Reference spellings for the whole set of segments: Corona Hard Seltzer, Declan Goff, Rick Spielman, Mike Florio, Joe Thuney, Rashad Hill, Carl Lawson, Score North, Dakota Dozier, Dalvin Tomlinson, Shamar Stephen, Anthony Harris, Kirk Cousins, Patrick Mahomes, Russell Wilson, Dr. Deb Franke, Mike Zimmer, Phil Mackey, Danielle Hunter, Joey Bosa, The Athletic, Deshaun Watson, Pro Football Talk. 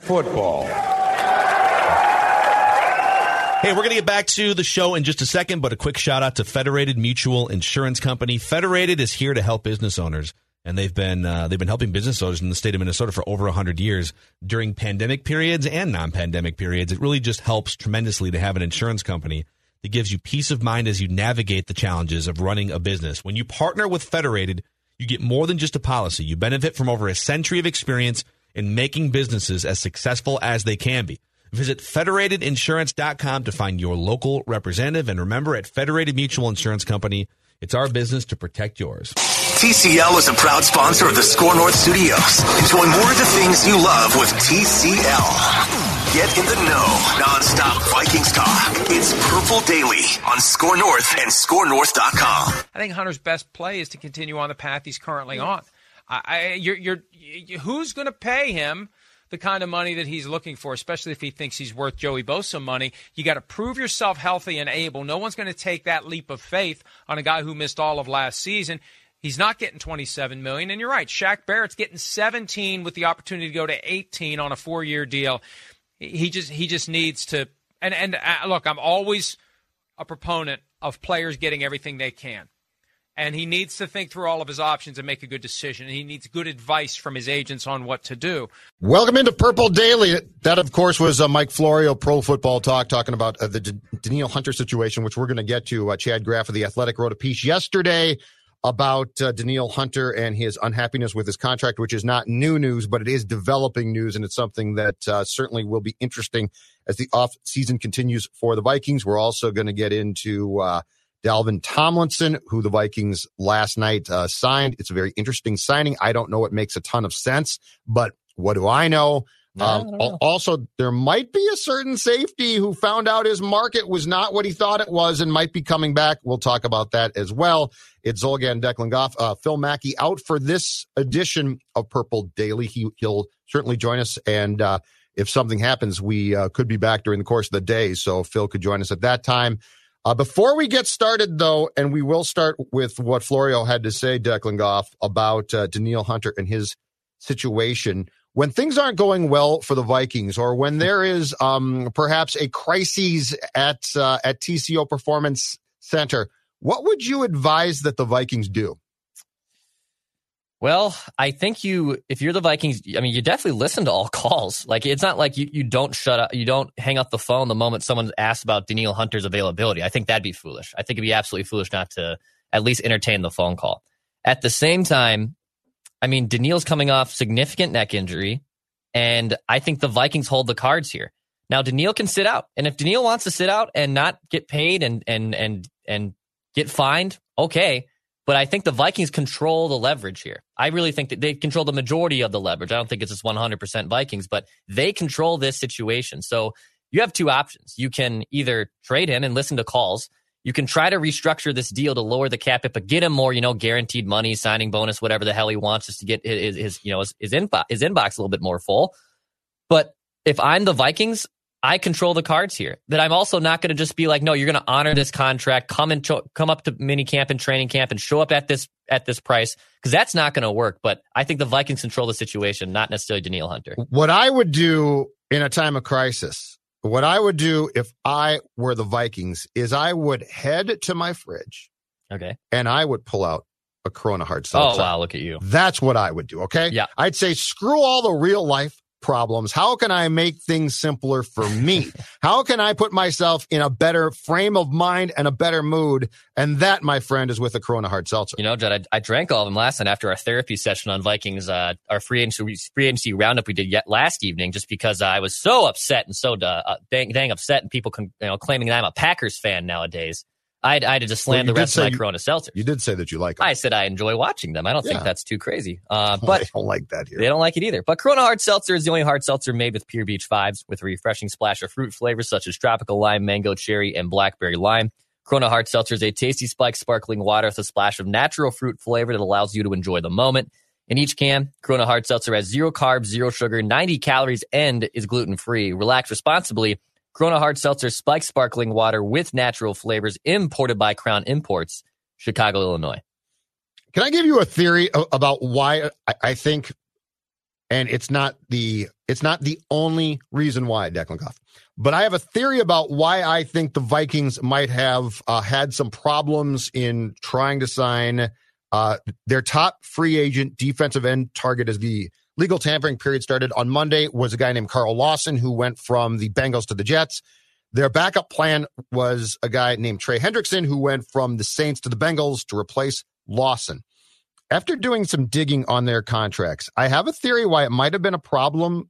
Football. Hey, we're going to get back to the show in just a second, but a quick shout out to Federated Mutual Insurance Company. Federated is here to help business owners, and they've been helping business owners in the state of Minnesota for over 100 years during pandemic periods and non-pandemic periods. It really just helps tremendously to have an insurance company that gives you peace of mind as you navigate the challenges of running a business. When you partner with Federated, you get more than just a policy. You benefit from over a century of experience in making businesses as successful as they can be. Visit federatedinsurance.com to find your local representative. And remember, at Federated Mutual Insurance Company, it's our business to protect yours. TCL is a proud sponsor of the Score North Studios. Enjoy more of the things you love with TCL. Get in the know, nonstop Vikings talk. It's Purple Daily on Score North and scorenorth.com. I think Hunter's best play is to continue on the path he's currently on. Who's going to pay him the kind of money that he's looking for, especially if he thinks he's worth Joey Bosa money? You got to prove yourself healthy and able. No one's going to take that leap of faith on a guy who missed all of last season. He's not getting $27 million, and you're right. Shaq Barrett's getting $17 with the opportunity to go to $18 on a 4-year deal. He just needs to. And look, I'm always a proponent of players getting everything they can. And he needs to think through all of his options and make a good decision. And he needs good advice from his agents on what to do. Welcome into Purple Daily. That, of course, was Mike Florio, Pro Football Talk, talking about the Danielle Hunter situation, which we're going to get to. Chad Graff of The Athletic wrote a piece yesterday about Danielle Hunter and his unhappiness with his contract, which is not new news, but it is developing news. And it's something that certainly will be interesting as the offseason continues for the Vikings. We're also going to get into Dalvin Tomlinson, who the Vikings last night signed. It's a very interesting signing. I don't know it makes a ton of sense, but what do I know? I don't know. Also, there might be a certain safety who found out his market was not what he thought it was and might be coming back. We'll talk about that as well. It's Zolgan, Declan Goff, Phil Mackey out for this edition of Purple Daily. He'll certainly join us, and if something happens, we could be back during the course of the day, so Phil could join us at that time. Before we get started, though, and we will start with what Florio had to say, Declan Goff, about Danielle Hunter and his situation. When things aren't going well for the Vikings, or when there is perhaps a crisis at TCO Performance Center, what would you advise that the Vikings do? Well, I think if you're the Vikings, I mean, you definitely listen to all calls. Like, it's not like you don't shut up, you don't hang up the phone the moment someone's asked about Danielle Hunter's availability. I think that'd be foolish. I think it'd be absolutely foolish not to at least entertain the phone call. At the same time, I mean, Danielle's coming off significant neck injury, and I think the Vikings hold the cards here. Now, Danielle can sit out, and if Danielle wants to sit out and not get paid and get fined, okay. But I think the Vikings control the leverage here. I really think that they control the majority of the leverage. I don't think it's just 100% Vikings, but they control this situation. So you have two options. You can either trade him and listen to calls. You can try to restructure this deal to lower the cap hit, but get him more, guaranteed money, signing bonus, whatever the hell he wants, just to get his inbox a little bit more full. But if I'm the Vikings, I control the cards here. That I'm also not going to just be like, no, you're going to honor this contract. Come up to mini camp and training camp and show up at this price, because that's not going to work. But I think the Vikings control the situation, not necessarily Danielle Hunter. What I would do in a time of crisis, what I would do if I were the Vikings, is I would head to my fridge, okay, and I would pull out a Corona Hard Seltzer. Oh wow, look at you! That's what I would do. Okay, yeah, I'd say screw all the real life. problems? How can I make things simpler for me? How can I put myself in a better frame of mind and a better mood? And that, my friend, is with the Corona Hard Seltzer. You know, Judd, I drank all of them last night after our therapy session on Vikings, our free agency roundup we did last evening, just because I was so upset and so dang upset, and people claiming that I'm a Packers fan nowadays. I had to just slam the rest of my Corona seltzers. You did say that you like them. I said I enjoy watching them. I don't think that's too crazy. But I don't like that here. They don't like it either. But Corona Hard Seltzer is the only hard seltzer made with pure beach vibes, with a refreshing splash of fruit flavors such as tropical lime, mango, cherry, and blackberry lime. Corona Hard Seltzer is a tasty spiked sparkling water with a splash of natural fruit flavor that allows you to enjoy the moment. In each can, Corona Hard Seltzer has 0 carbs, 0 sugar, 90 calories, and is gluten-free. Relax responsibly. Corona Hard Seltzer, spiked sparkling water with natural flavors, imported by Crown Imports, Chicago, Illinois. Can I give you a theory about why I think, and it's not the only reason why, Declan Goff, but I have a theory about why I think the Vikings might have had some problems in trying to sign their top free agent defensive end target as the legal tampering period started on Monday was a guy named Carl Lawson, who went from the Bengals to the Jets. Their backup plan was a guy named Trey Hendrickson, who went from the Saints to the Bengals to replace Lawson. After doing some digging on their contracts, I have a theory why it might have been a problem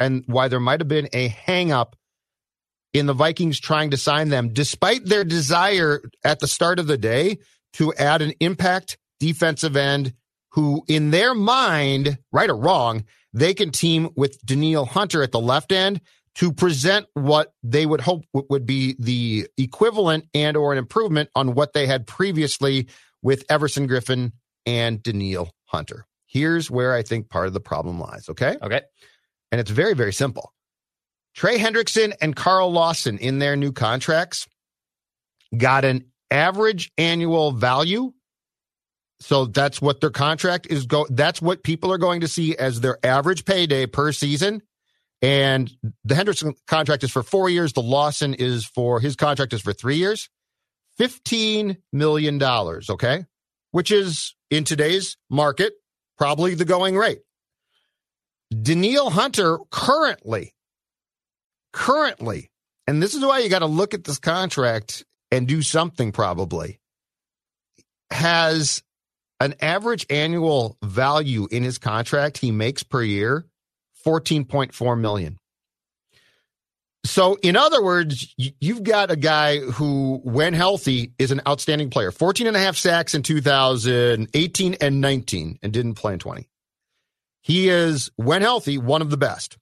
and why there might have been a hang-up in the Vikings trying to sign them, despite their desire at the start of the day to add an impact defensive end who, in their mind, right or wrong, they can team with Danielle Hunter at the left end to present what they would hope would be the equivalent and or an improvement on what they had previously with Everson Griffen and Danielle Hunter. Here's where I think part of the problem lies, okay? Okay. And it's very, very simple. Trey Hendrickson and Carl Lawson, in their new contracts, got an average annual value. So that's what their contract is. That's what people are going to see as their average payday per season. And the Hendrickson contract is for 4 years. The Lawson is for, his contract is for 3 years, $15 million. Okay. Which is, in today's market, probably the going rate. Danielle Hunter currently, and this is why you got to look at this contract and do something probably, has an average annual value in his contract he makes per year, $14.4 million. So in other words, you've got a guy who, when healthy, is an outstanding player. 14 and a half sacks in 2018 and 19, and didn't play in 20. He is, when healthy, one of the best.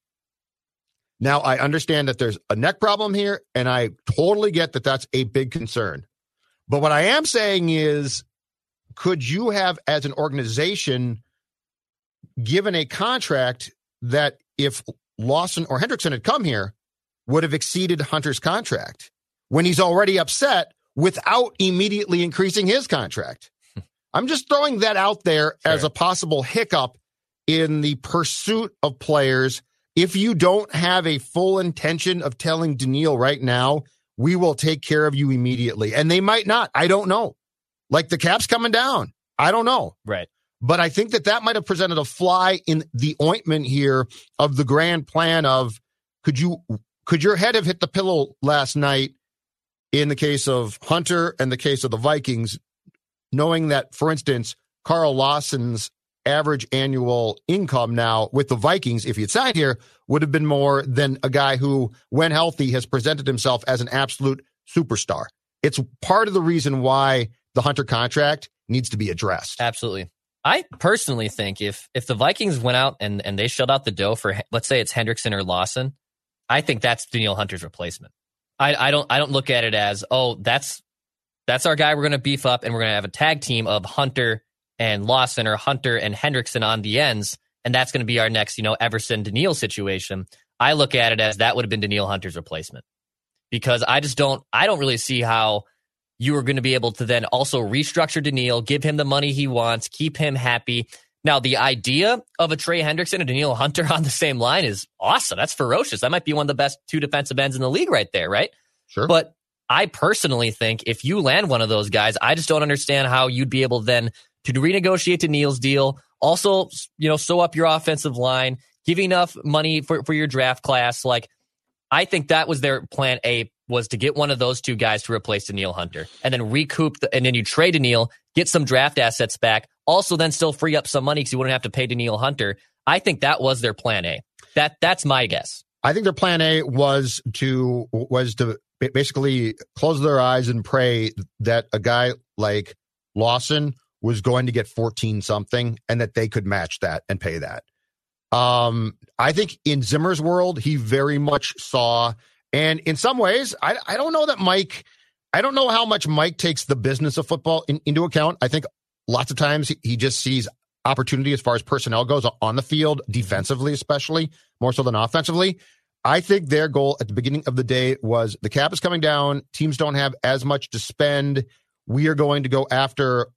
Now, I understand that there's a neck problem here, and I totally get that that's a big concern. But what I am saying is, could you have, as an organization, given a contract that, if Lawson or Hendrickson had come here, would have exceeded Hunter's contract when he's already upset, without immediately increasing his contract? I'm just throwing that out there as a possible hiccup in the pursuit of players. If you don't have a full intention of telling Danielle right now, we will take care of you immediately. And they might not. I don't know. Like, the cap's coming down. I don't know. Right. But I think that might have presented a fly in the ointment here of the grand plan of, could your head have hit the pillow last night in the case of Hunter and the case of the Vikings, knowing that, for instance, Carl Lawson's average annual income now with the Vikings, if he had signed here, would have been more than a guy who, when healthy, has presented himself as an absolute superstar. It's part of the reason why the Hunter contract needs to be addressed. Absolutely. I personally think if the Vikings went out and they shelled out the dough for, let's say it's Hendrickson or Lawson, I think that's Danielle Hunter's replacement. I don't look at it as, oh, that's our guy we're going to beef up, and we're going to have a tag team of Hunter and Lawson, or Hunter and Hendrickson on the ends, and that's going to be our next, Everson-Danielle situation. I look at it as that would have been Danielle Hunter's replacement, because I don't really see how you are going to be able to then also restructure Danielle, give him the money he wants, keep him happy. Now, the idea of a Trey Hendrickson and Danielle Hunter on the same line is awesome. That's ferocious. That might be one of the best two defensive ends in the league right there, right? Sure. But I personally think if you land one of those guys, I just don't understand how you'd be able then to renegotiate Danielle's deal, also, sew up your offensive line, giving enough money for your draft class. Like, I think that was their plan A, was to get one of those two guys to replace Danielle Hunter, and then recoup, and then you trade Danielle, get some draft assets back, also then still free up some money because you wouldn't have to pay Danielle Hunter. I think that was their plan A. That's my guess. I think their plan A was to basically close their eyes and pray that a guy like Lawson was going to get 14 something and that they could match that and pay that. I think in Zimmer's world, he very much saw, and in some ways, I don't know that Mike, I don't know how much Mike takes the business of football into account. I think lots of times he just sees opportunity as far as personnel goes on the field, defensively especially, more so than offensively. I think their goal at the beginning of the day was the cap is coming down, teams don't have as much to spend, we are going to go after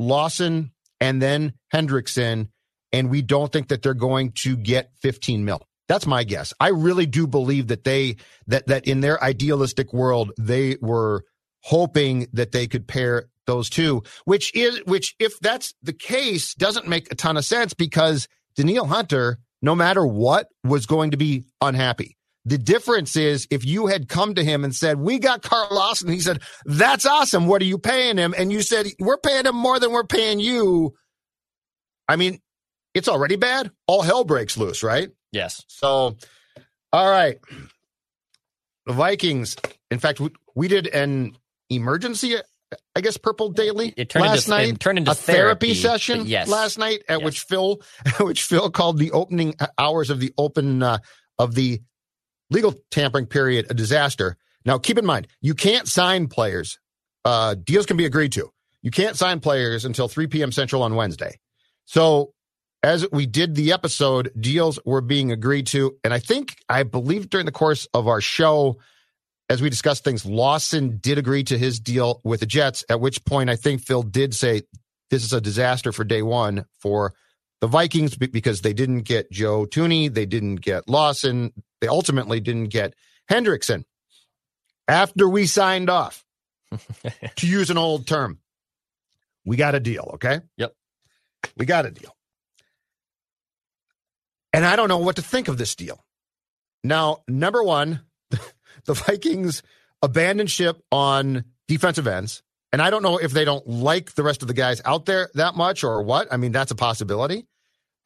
Lawson and then Hendrickson, and we don't think that they're going to get 15 mil. That's my guess. I really do believe that that in their idealistic world, they were hoping that they could pair those two, which if that's the case, doesn't make a ton of sense, because Danielle Hunter, no matter what, was going to be unhappy. The difference is if you had come to him and said, we got Carl Lawson, he said, that's awesome, what are you paying him? And you said, we're paying him more than we're paying you. I mean, it's already bad. All hell breaks loose, right? Yes. So, all right. The Vikings. In fact, we did an emergency, I guess, Purple Daily last night. It turned into a therapy session last night, at which Phil called the opening hours of the legal tampering period a disaster. Now, keep in mind, you can't sign players. Deals can be agreed to. You can't sign players until 3 p.m. Central on Wednesday. So as we did the episode, deals were being agreed to. And I believe during the course of our show, as we discussed things, Lawson did agree to his deal with the Jets, at which point I think Phil did say this is a disaster for day one for the Vikings because they didn't get Joe Thuney, they didn't get Lawson, they ultimately didn't get Hendrickson. After we signed off, to use an old term, we got a deal, okay? Yep. We got a deal. And I don't know what to think of this deal. Now, number one, the Vikings abandoned ship on defensive ends, and I don't know if they don't like the rest of the guys out there that much or what. I mean, that's a possibility.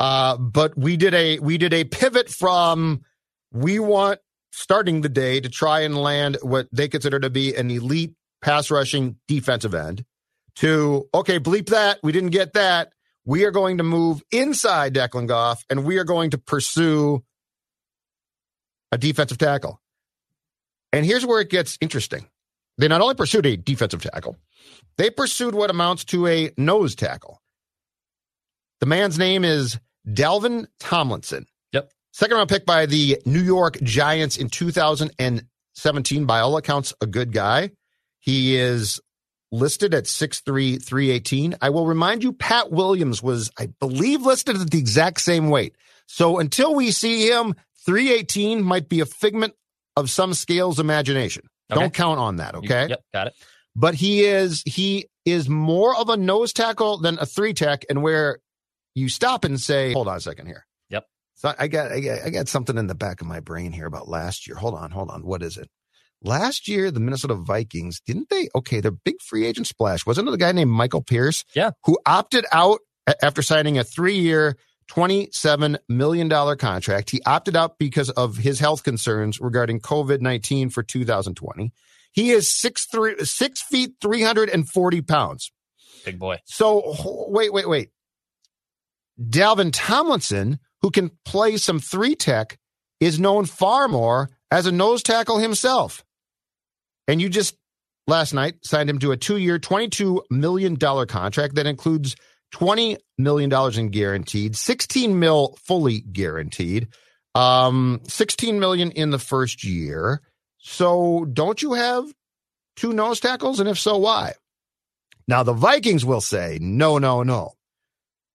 But we did a pivot from we want starting the day to try and land what they consider to be an elite pass rushing defensive end to, okay, bleep that. We didn't get that. We are going to move inside Declan Goff, and we are going to pursue a defensive tackle. And here's where it gets interesting. They not only pursued a defensive tackle, they pursued what amounts to a nose tackle. The man's name is Dalvin Tomlinson. Yep. Second round pick by the New York Giants in 2017. By all accounts, a good guy. He is listed at 6'3", 318. I will remind you, Pat Williams was, I believe, listed at the exact same weight. So until we see him, 318 might be a figment of some scale's imagination. Okay. Don't count on that, okay? Yep, got it. But he is more of a nose tackle than a three tech, and where you stop and say, hold on a second here. Yep. So I got something in the back of my brain here about last year. Hold on. What is it? Last year, the Minnesota Vikings, their big free agent splash, wasn't it a guy named Michael Pierce? Yeah. Who opted out after signing a 3-year, $27 million contract. He opted out because of his health concerns regarding COVID-19 for 2020. He is 6 feet, 340 pounds. Big boy. So wait. Dalvin Tomlinson, who can play some three tech, is known far more as a nose tackle himself. And you just last night signed him to a 2-year, $22 million contract that includes $20 million in guaranteed, $16 million fully guaranteed, $16 million in the first year. So don't you have two nose tackles? And if so, why? Now, the Vikings will say, no.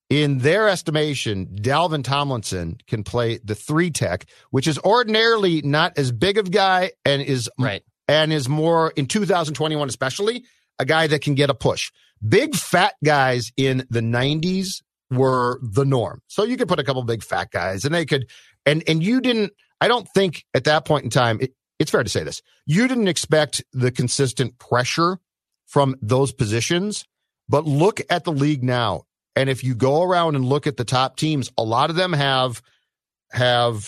In their estimation, Dalvin Tomlinson can play the three tech, which is ordinarily not as big of a guy and is right, and is more, in 2021 especially, a guy that can get a push. Big fat guys in the 90s were the norm. So you could put a couple big fat guys and they could And you didn't, I don't think at that point in time, it's fair to say this, you didn't expect the consistent pressure from those positions, but look at the league now. And if you go around and look at the top teams, a lot of them have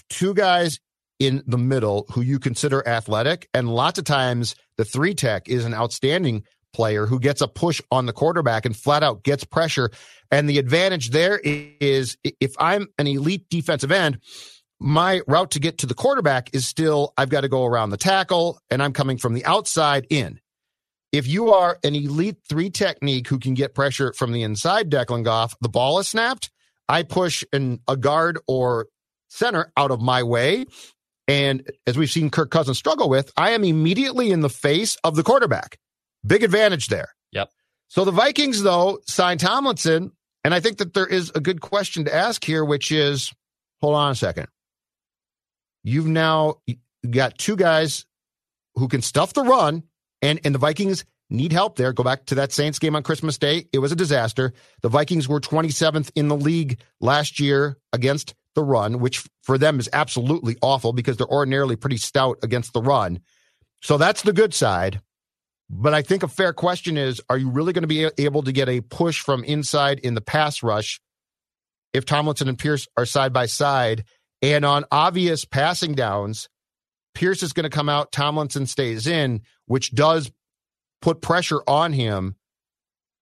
two guys in the middle who you consider athletic. And lots of times the three tech is an outstanding player who gets a push on the quarterback and flat out gets pressure. And the advantage there is if I'm an elite defensive end, my route to get to the quarterback is still, I've got to go around the tackle and I'm coming from the outside in. If you are an elite three technique who can get pressure from the inside, Declan Goff, the ball is snapped. I push a guard or center out of my way. And as we've seen Kirk Cousins struggle with, I am immediately in the face of the quarterback. Big advantage there. Yep. So the Vikings, though, signed Tomlinson. And I think that there is a good question to ask here, which is, hold on a second. You've now got two guys who can stuff the run, and the Vikings need help there. Go back to that Saints game on Christmas Day. It was a disaster. The Vikings were 27th in the league last year against the run, which for them is absolutely awful because they're ordinarily pretty stout against the run. So that's the good side. But I think a fair question is, are you really going to be able to get a push from inside in the pass rush if Tomlinson and Pierce are side by side? And on obvious passing downs, Pierce is going to come out, Tomlinson stays in, which does put pressure on him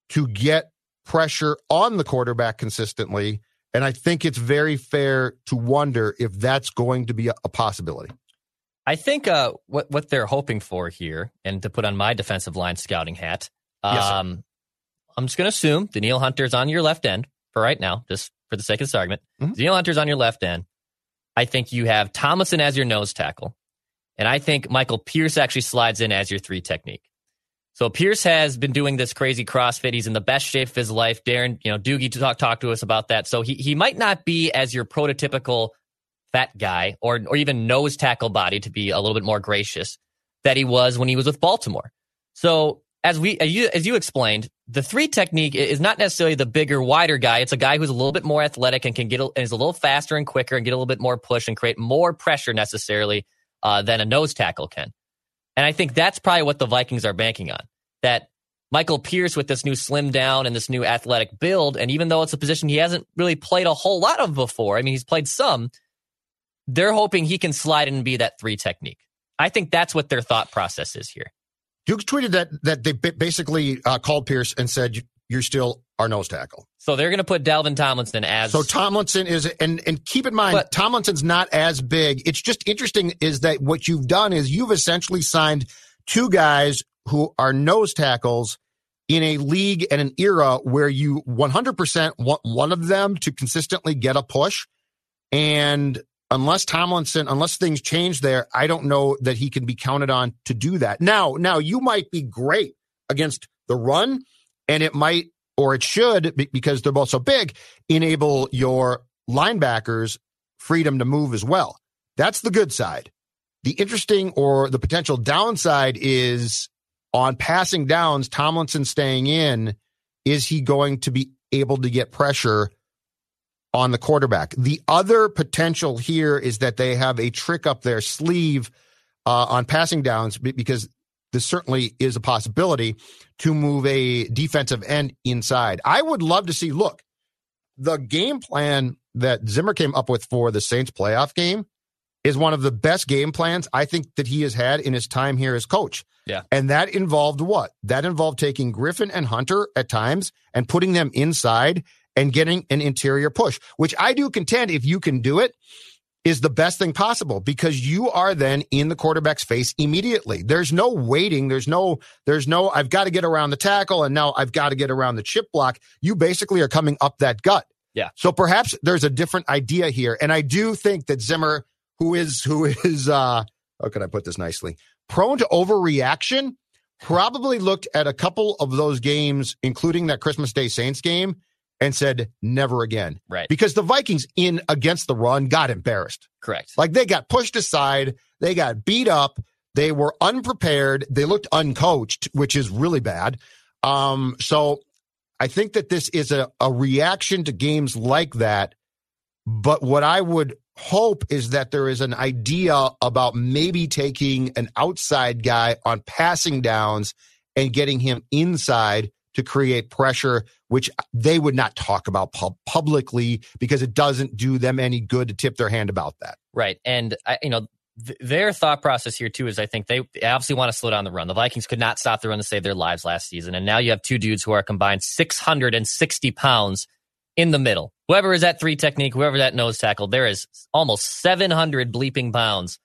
to get pressure on the quarterback consistently. And I think it's very fair to wonder if that's going to be a possibility. I think what they're hoping for here, and to put on my defensive line scouting hat, yes, I'm just going to assume Danielle Hunter's on your left end for right now, just for the sake of this argument. Mm-hmm. Danielle Hunter's on your left end. I think you have Tomlinson as your nose tackle. And I think Michael Pierce actually slides in as your three technique. So Pierce has been doing this crazy CrossFit. He's in the best shape of his life. Darren, Doogie talked to us about that. So he might not be as your prototypical fat guy or even nose tackle body, to be a little bit more gracious, that he was when he was with Baltimore. So as you explained, the three technique is not necessarily the bigger, wider guy. It's a guy who's a little bit more athletic and is a little faster and quicker and get a little bit more push and create more pressure necessarily than a nose tackle can. And I think that's probably what the Vikings are banking on, that Michael Pierce, with this new slim down and this new athletic build, and even though it's a position he hasn't really played a whole lot of before, I mean, he's played some, they're hoping he can slide and be that three technique. I think that's what their thought process is here. Duke tweeted that they basically called Pierce and said, you're still our nose tackle. So they're going to put Dalvin Tomlinson as... So Tomlinson is... And keep in mind, Tomlinson's not as big. It's just interesting is that what you've done is you've essentially signed two guys who are nose tackles in a league and an era where you 100% want one of them to consistently get a push. And unless things change there, I don't know that he can be counted on to do that. Now you might be great against the run, and it might, or it should, because they're both so big, enable your linebackers freedom to move as well. That's the good side. The interesting or the potential downside is on passing downs, Tomlinson staying in, is he going to be able to get pressure on the quarterback? The other potential here is that they have a trick up their sleeve on passing downs, because this certainly is a possibility, to move a defensive end inside. I would love to see, look, the game plan that Zimmer came up with for the Saints playoff game is one of the best game plans I think that he has had in his time here as coach. Yeah. And that involved what? That involved taking Griffin and Hunter at times and putting them inside and getting an interior push, which I do contend, if you can do it, is the best thing possible, because you are then in the quarterback's face immediately. There's no waiting. There's no, I've got to get around the tackle, and now I've got to get around the chip block. You basically are coming up that gut. Yeah. So perhaps there's a different idea here. And I do think that Zimmer, who is how can I put this nicely, prone to overreaction, probably looked at a couple of those games, including that Christmas Day Saints game, and said, never again. Right. Because the Vikings in against the run got embarrassed. Correct. Like, they got pushed aside. They got beat up. They were unprepared. They looked uncoached, which is really bad. So I think that this is a reaction to games like that. But what I would hope is that there is an idea about maybe taking an outside guy on passing downs and getting him inside to create pressure, which they would not talk about publicly because it doesn't do them any good to tip their hand about that. Right. And, their thought process here, too, is I think they obviously want to slow down the run. The Vikings could not stop the run to save their lives last season. And now you have two dudes who are combined 660 pounds in the middle. Whoever is that three technique, whoever that nose tackle, there is almost 700 bleeping pounds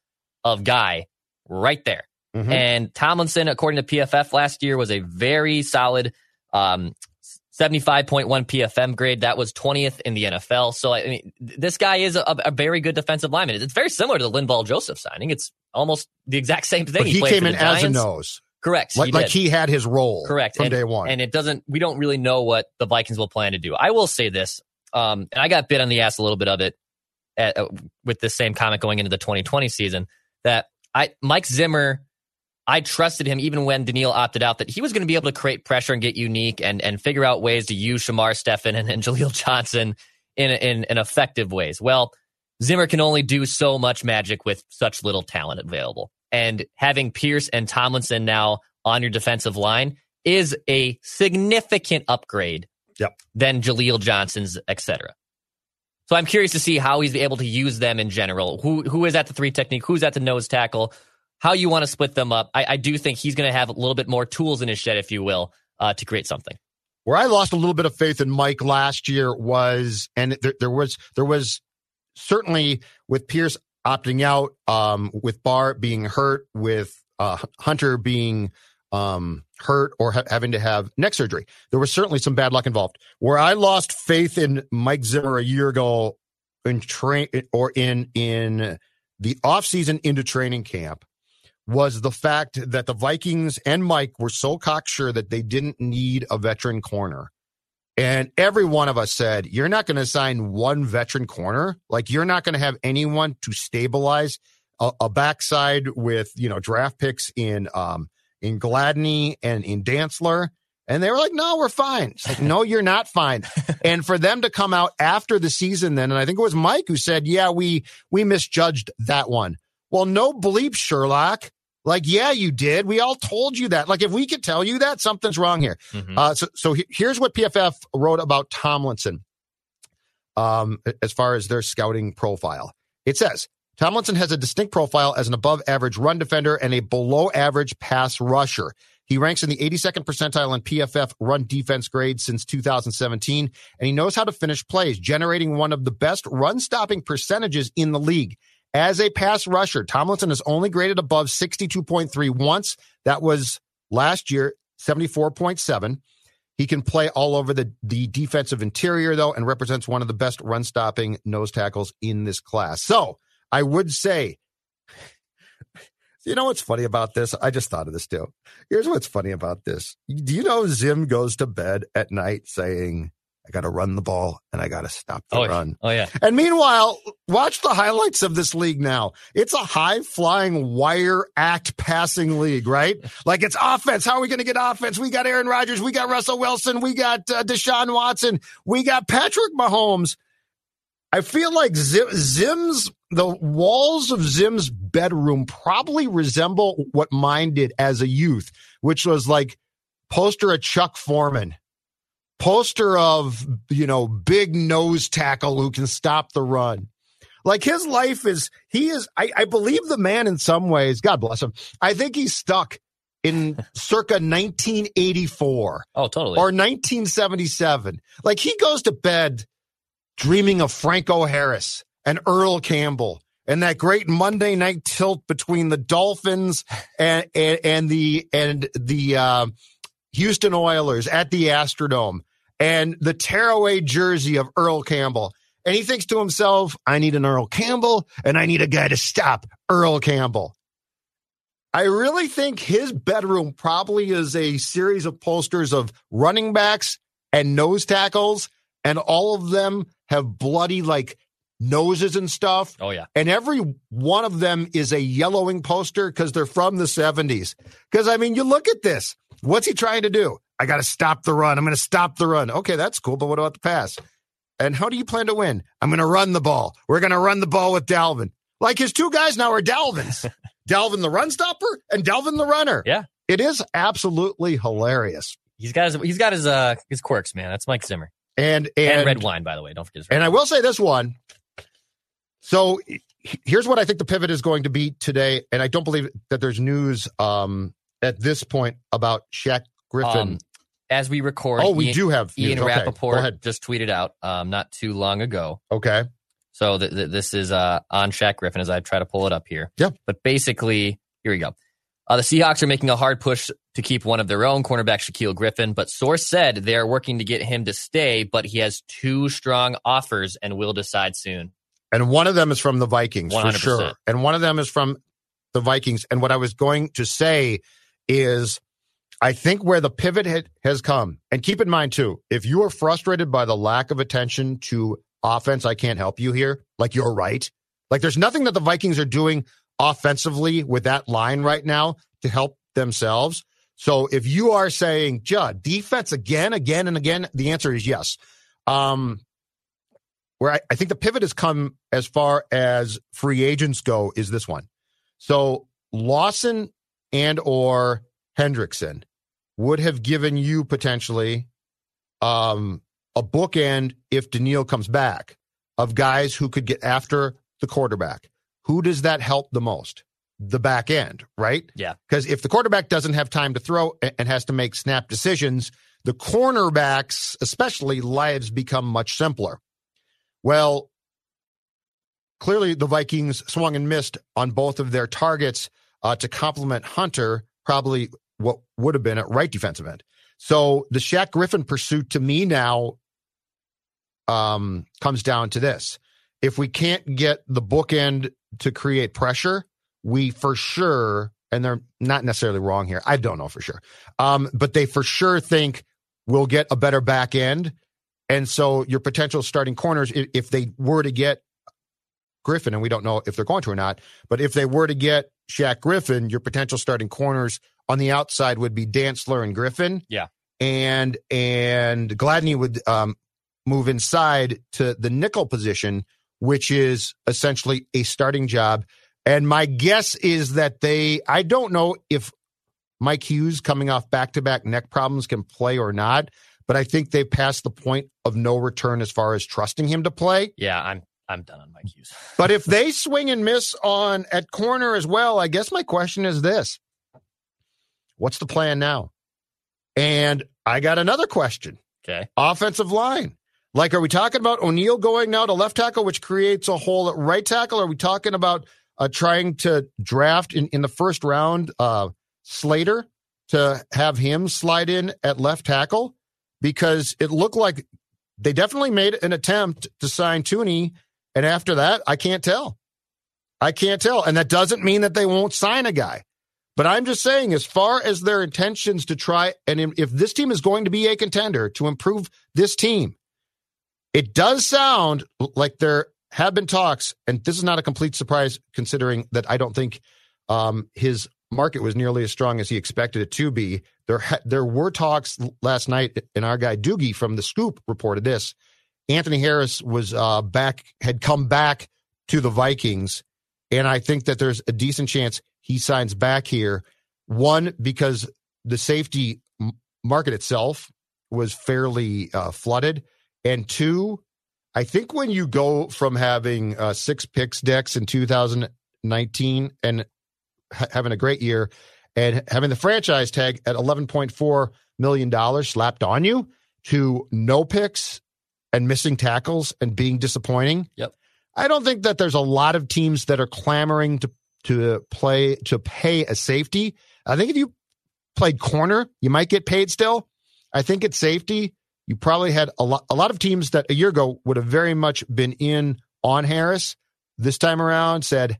of guy right there. Mm-hmm. And Tomlinson, according to PFF last year, was a very solid 75.1 PFM grade. That was 20th in the NFL. So, this guy is a very good defensive lineman. It's very similar to the Linval Joseph signing. It's almost the exact same thing. But he came in as a nose. Correct. Like he had his role from day one. And we don't really know what the Vikings will plan to do. I will say this, and I got bit on the ass a little bit of it with this same comment going into the 2020 season, that Mike Zimmer, I trusted him even when Danielle opted out that he was going to be able to create pressure and get unique and figure out ways to use Shamar Stephen and Jaleel Johnson in effective ways. Well, Zimmer can only do so much magic with such little talent available. And having Pierce and Tomlinson now on your defensive line is a significant upgrade than Jaleel Johnson's, et cetera. So I'm curious to see how he's able to use them in general. Who is at the three technique? Who's at the nose tackle? How you want to split them up. I do think he's going to have a little bit more tools in his shed, if you will, to create something. Where I lost a little bit of faith in Mike last year was, and there was certainly with Pierce opting out, with Barr being hurt, with Hunter being hurt or having to have neck surgery, there was certainly some bad luck involved. Where I lost faith in Mike Zimmer a year ago in the offseason into training camp was the fact that the Vikings and Mike were so cocksure that they didn't need a veteran corner. And every one of us said, you're not going to sign one veteran corner. Like, you're not going to have anyone to stabilize a backside with, draft picks in Gladney and in Dantzler. And they were like, no, we're fine. It's like, no, you're not fine. And for them to come out after the season then, and I think it was Mike who said, yeah, we misjudged that one. Well, no bleep, Sherlock. Like, yeah, you did. We all told you that. Like, if we could tell you that, something's wrong here. Mm-hmm. So here's what PFF wrote about Tomlinson as far as their scouting profile. It says, Tomlinson has a distinct profile as an above-average run defender and a below-average pass rusher. He ranks in the 82nd percentile in PFF run defense grade since 2017, and he knows how to finish plays, generating one of the best run-stopping percentages in the league. As a pass rusher, Tomlinson is only graded above 62.3 once. That was last year, 74.7. He can play all over the defensive interior, though, and represents one of the best run-stopping nose tackles in this class. So I would say, you know what's funny about this? I just thought of this, too. Here's what's funny about this. Do you know Zim goes to bed at night saying, I got to run the ball, and I got to stop the run. Oh, yeah. And meanwhile, watch the highlights of this league now. It's a high-flying, wire-act passing league, right? Like, it's offense. How are we going to get offense? We got Aaron Rodgers. We got Russell Wilson. We got Deshaun Watson. We got Patrick Mahomes. I feel like the walls of Zim's bedroom probably resemble what mine did as a youth, which was like poster of Chuck Foreman. Poster of, big nose tackle who can stop the run. Like, his life is, I believe the man in some ways, God bless him, I think he's stuck in circa 1984. Oh, totally. Or 1977. Like, he goes to bed dreaming of Franco Harris and Earl Campbell and that great Monday night tilt between the Dolphins and the Houston Oilers at the Astrodome. And the tearaway jersey of Earl Campbell. And he thinks to himself, I need an Earl Campbell, and I need a guy to stop Earl Campbell. I really think his bedroom probably is a series of posters of running backs and nose tackles, and all of them have bloody, noses and stuff. Oh, yeah. And every one of them is a yellowing poster because they're from the 70s. Because, you look at this. What's he trying to do? I got to stop the run. I'm going to stop the run. Okay, that's cool, but what about the pass? And how do you plan to win? I'm going to run the ball. We're going to run the ball with Dalvin. Like his two guys now are Dalvins. Dalvin the run stopper and Dalvin the runner. Yeah. It is absolutely hilarious. He's got his quirks, man. That's Mike Zimmer. And red wine, by the way. Don't forget his red wine. I will say this one. So here's what I think the pivot is going to be today. And I don't believe that there's news at this point about Shaq Griffin. As we record, Ian Rapoport just tweeted out not too long ago. Okay. So this is on Shaq Griffin as I try to pull it up here. Yeah. But basically, here we go. The Seahawks are making a hard push to keep one of their own, cornerback Shaquill Griffin. But source said they are working to get him to stay, but he has two strong offers and will decide soon. And one of them is from the Vikings, 100%. For sure. And one of them is from the Vikings. And what I was going to say is, I think where the pivot has come, and keep in mind, too, if you are frustrated by the lack of attention to offense, I can't help you here. Like, you're right. Like, there's nothing that the Vikings are doing offensively with that line right now to help themselves. So if you are saying, Judd, defense again and again, the answer is yes. Where I think the pivot has come as far as free agents go is this one. So Lawson and or Hendrickson would have given you potentially a bookend, if Danielle comes back, of guys who could get after the quarterback. Who does that help the most? The back end, right? Yeah. Because if the quarterback doesn't have time to throw and has to make snap decisions, the cornerbacks, especially, lives become much simpler. Well, clearly the Vikings swung and missed on both of their targets to complement Hunter, probably what would have been at right defensive end. So the Shaq Griffin pursuit to me now comes down to this. If we can't get the bookend to create pressure, we for sure, and they're not necessarily wrong here, I don't know for sure, but they for sure think we'll get a better back end. And so your potential starting corners, if they were to get Griffin, and we don't know if they're going to or not, but if they were to get Shaq Griffin, your potential starting corners on the outside would be Dantzler and Griffin. Yeah. And Gladney would move inside to the nickel position, which is essentially a starting job. And my guess is that I don't know if Mike Hughes coming off back-to-back neck problems can play or not, but I think they passed the point of no return as far as trusting him to play. Yeah, I'm done on Mike Hughes. But if they swing and miss on at corner as well, I guess my question is this. What's the plan now? And I got another question. Okay. Offensive line. Like, are we talking about O'Neal going now to left tackle, which creates a hole at right tackle? Are we talking about trying to draft in the first round Slater to have him slide in at left tackle? Because it looked like they definitely made an attempt to sign Tooney. And after that, I can't tell. And that doesn't mean that they won't sign a guy. But I'm just saying, as far as their intentions to try, and if this team is going to be a contender, to improve this team, it does sound like there have been talks, and this is not a complete surprise considering that I don't think his market was nearly as strong as he expected it to be. There were talks last night, and our guy Doogie from The Scoop reported this. Anthony Harris was had come back to the Vikings, and I think that there's a decent chance he signs back here. One, because the safety market itself was fairly flooded, and two, I think when you go from having 6 picks decks in 2019 and having a great year and having the franchise tag at $11.4 million slapped on you to no picks and missing tackles and being disappointing. Yep. I don't think that there's a lot of teams that are clamoring to pay a safety. I think if you played corner, you might get paid still. I think it's safety. You probably had a lot of teams that a year ago would have very much been in on Harris. This time around said,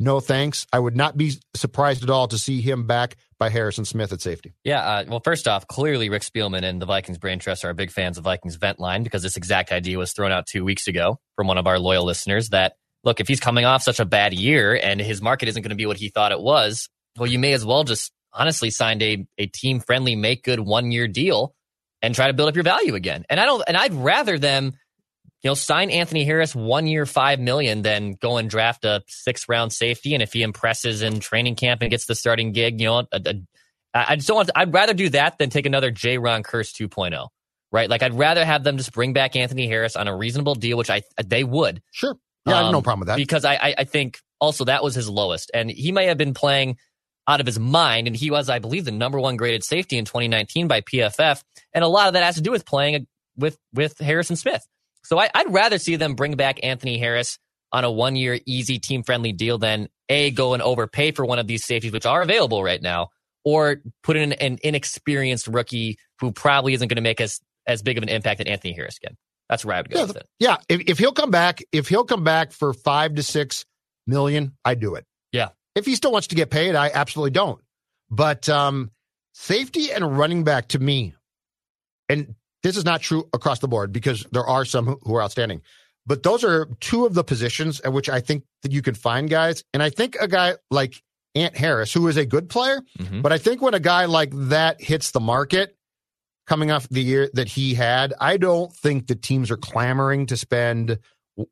no thanks. I would not be surprised at all to see him back by Harrison Smith at safety. Yeah, well, first off, clearly Rick Spielman and the Vikings Brain Trust are big fans of Vikings Vent Line, because this exact idea was thrown out 2 weeks ago from one of our loyal listeners that, look, if he's coming off such a bad year and his market isn't going to be what he thought it was, well, you may as well just honestly sign a team-friendly, make-good one-year deal and try to build up your value again. And I'd rather them you know, sign Anthony Harris 1 year, $5 million, then go and draft a 6th round safety. And if he impresses in training camp and gets the starting gig, you know, I just don't want to, I'd rather do that than take another J. Ron Curse 2.0, right? Like, I'd rather have them just bring back Anthony Harris on a reasonable deal, which they would. Sure. Yeah, I have no problem with that. Because I think also that was his lowest. And he may have been playing out of his mind. And he was, I believe, the #1 graded safety in 2019 by PFF. And a lot of that has to do with playing with Harrison Smith. So I'd rather see them bring back Anthony Harris on a 1 year easy team-friendly deal than A, go and overpay for one of these safeties, which are available right now, or put in an inexperienced rookie who probably isn't going to make as big of an impact that Anthony Harris can. That's where I would go with it. Yeah, if he'll come back for $5 to $6 million, I do it. Yeah. If he still wants to get paid, I absolutely don't. But safety and running back to me, and this is not true across the board because there are some who are outstanding, but those are two of the positions at which I think that you can find guys. And I think a guy like Ant Harris, who is a good player, but I think when a guy like that hits the market, coming off the year that he had, I don't think the teams are clamoring to spend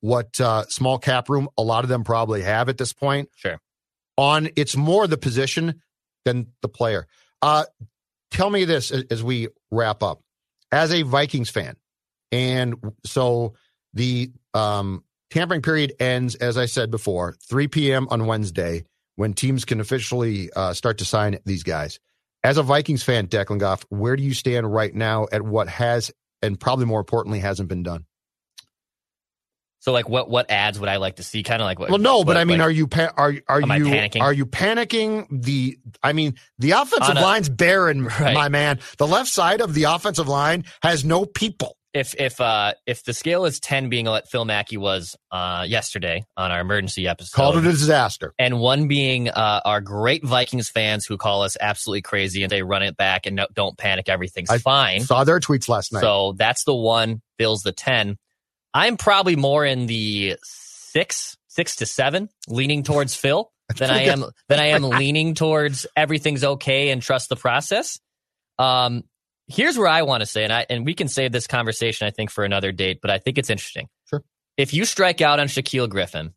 what small cap room a lot of them probably have at this point. Sure. On it's more the position than the player. Tell me this as we wrap up. As a Vikings fan, and so the tampering period ends, as I said before, 3 p.m. on Wednesday, when teams can officially start to sign these guys. As a Vikings fan, Declan Goff, where do you stand right now at what has, and probably more importantly, hasn't been done? So, like, what ads would I like to see? Kind of like what? Well, no, but I mean, like, are you panicking? The offensive line's barren, right, my man. The left side of the offensive line has no people. If the scale is 10 being what Phil Mackey was yesterday on our emergency episode. Called it a disaster. And one being our great Vikings fans who call us absolutely crazy and they run it back and don't panic, everything's fine. I saw their tweets last night. So that's the one, Phil's the 10. I'm probably more in the 6 to 7, leaning towards Phil than I am leaning towards everything's okay and trust the process. Here's where I want to say, and we can save this conversation, I think, for another date, but I think it's interesting. Sure. If you strike out on Shaquill Griffin,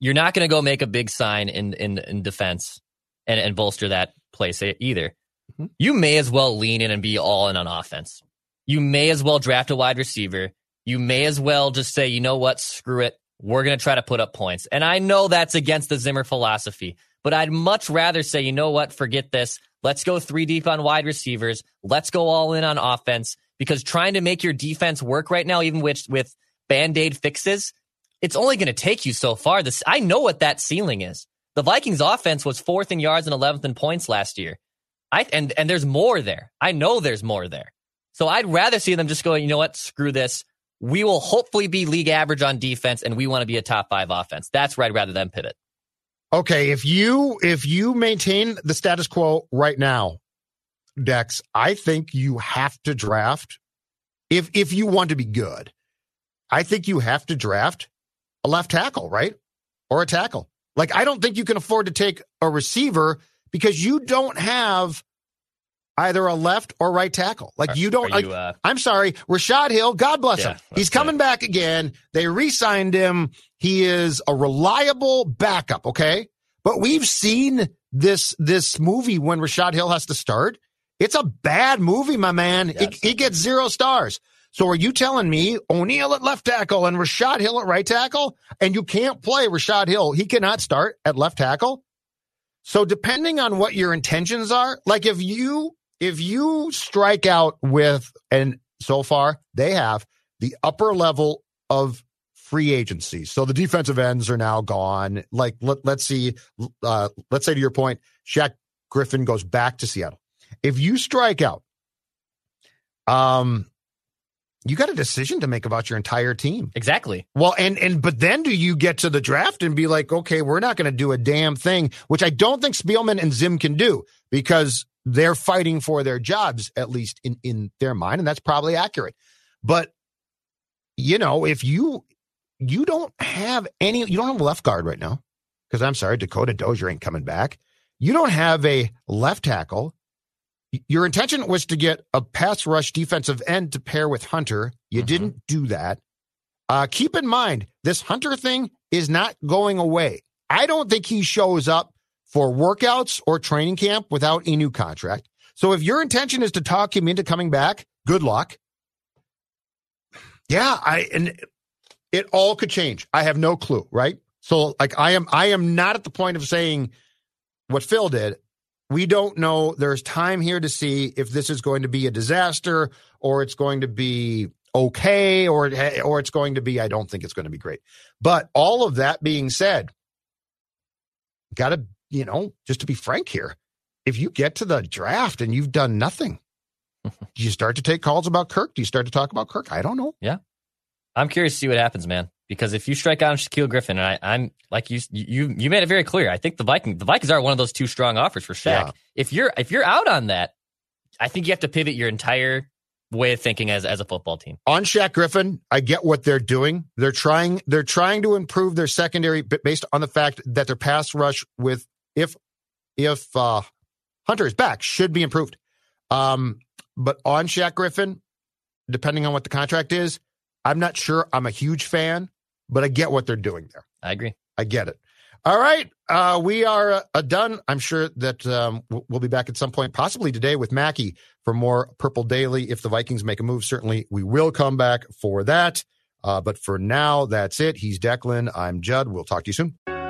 you're not going to go make a big sign in defense and bolster that place either. Mm-hmm. You may as well lean in and be all in on offense. You may as well draft a wide receiver. You may as well just say, you know what, screw it. We're going to try to put up points. And I know that's against the Zimmer philosophy, but I'd much rather say, you know what, forget this. Let's go 3 deep on wide receivers. Let's go all in on offense, because trying to make your defense work right now, even with Band-Aid fixes, it's only going to take you so far. I know what that ceiling is. The Vikings offense was 4th in yards and 11th in points last year. And there's more there. I know there's more there. So I'd rather see them just go, you know what, screw this. We will hopefully be league average on defense, and we want to be a top 5 offense. That's where I'd rather them pivot. Okay, if you maintain the status quo right now, Dex, I think you have to draft, if you want to be good, I think you have to draft a left tackle, right? Or a tackle. Like, I don't think you can afford to take a receiver because you don't have either a left or right tackle. Like, you don't... I'm sorry, Rashad Hill, God bless him. He's coming back again. They re-signed him. He is a reliable backup, okay? But we've seen this movie when Rashad Hill has to start. It's a bad movie, my man. Yes. It gets 0 stars. So are you telling me O'Neal at left tackle and Rashad Hill at right tackle? And you can't play Rashad Hill. He cannot start at left tackle. So depending on what your intentions are, like, if you strike out with, and so far they have, the upper level of free agency. So the defensive ends are now gone. Like, let's see, let's say, to your point, Shaq Griffin goes back to Seattle. If you strike out, you got a decision to make about your entire team. Exactly. Well, but then do you get to the draft and be like, okay, we're not going to do a damn thing, which I don't think Spielman and Zim can do because they're fighting for their jobs, at least in their mind, and that's probably accurate. But, you know, if you don't have a left guard right now, because I'm sorry, Dakota Dozier ain't coming back. You don't have a left tackle. Your intention was to get a pass rush defensive end to pair with Hunter. You didn't do that. Keep in mind, this Hunter thing is not going away. I don't think he shows up for workouts or training camp without a new contract. So if your intention is to talk him into coming back, good luck. Yeah, and it all could change. I have no clue, right? So like I am not at the point of saying what Phil did. We don't know. There's time here to see if this is going to be a disaster or it's going to be okay or it's going to be, I don't think it's going to be great. But all of that being said, got to, just to be frank here, if you get to the draft and you've done nothing, do you start to take calls about Kirk? Do you start to talk about Kirk? I don't know. Yeah. I'm curious to see what happens, man, because if you strike out on Shaquill Griffin, and I'm like you made it very clear. I think the Vikings are one of those two strong offers for Shaq. Yeah. If you're out on that, I think you have to pivot your entire way of thinking as a football team. On Shaq Griffin, I get what they're doing. They're trying to improve their secondary based on the fact that their pass rush with if Hunter is back should be improved. But on Shaq Griffin, depending on what the contract is, I'm not sure I'm a huge fan, but I get what they're doing there. I agree. I get it. All right. We are done. I'm sure that we'll be back at some point, possibly today with Mackie for more Purple Daily. If the Vikings make a move, certainly we will come back for that. But for now, that's it. He's Declan. I'm Judd. We'll talk to you soon.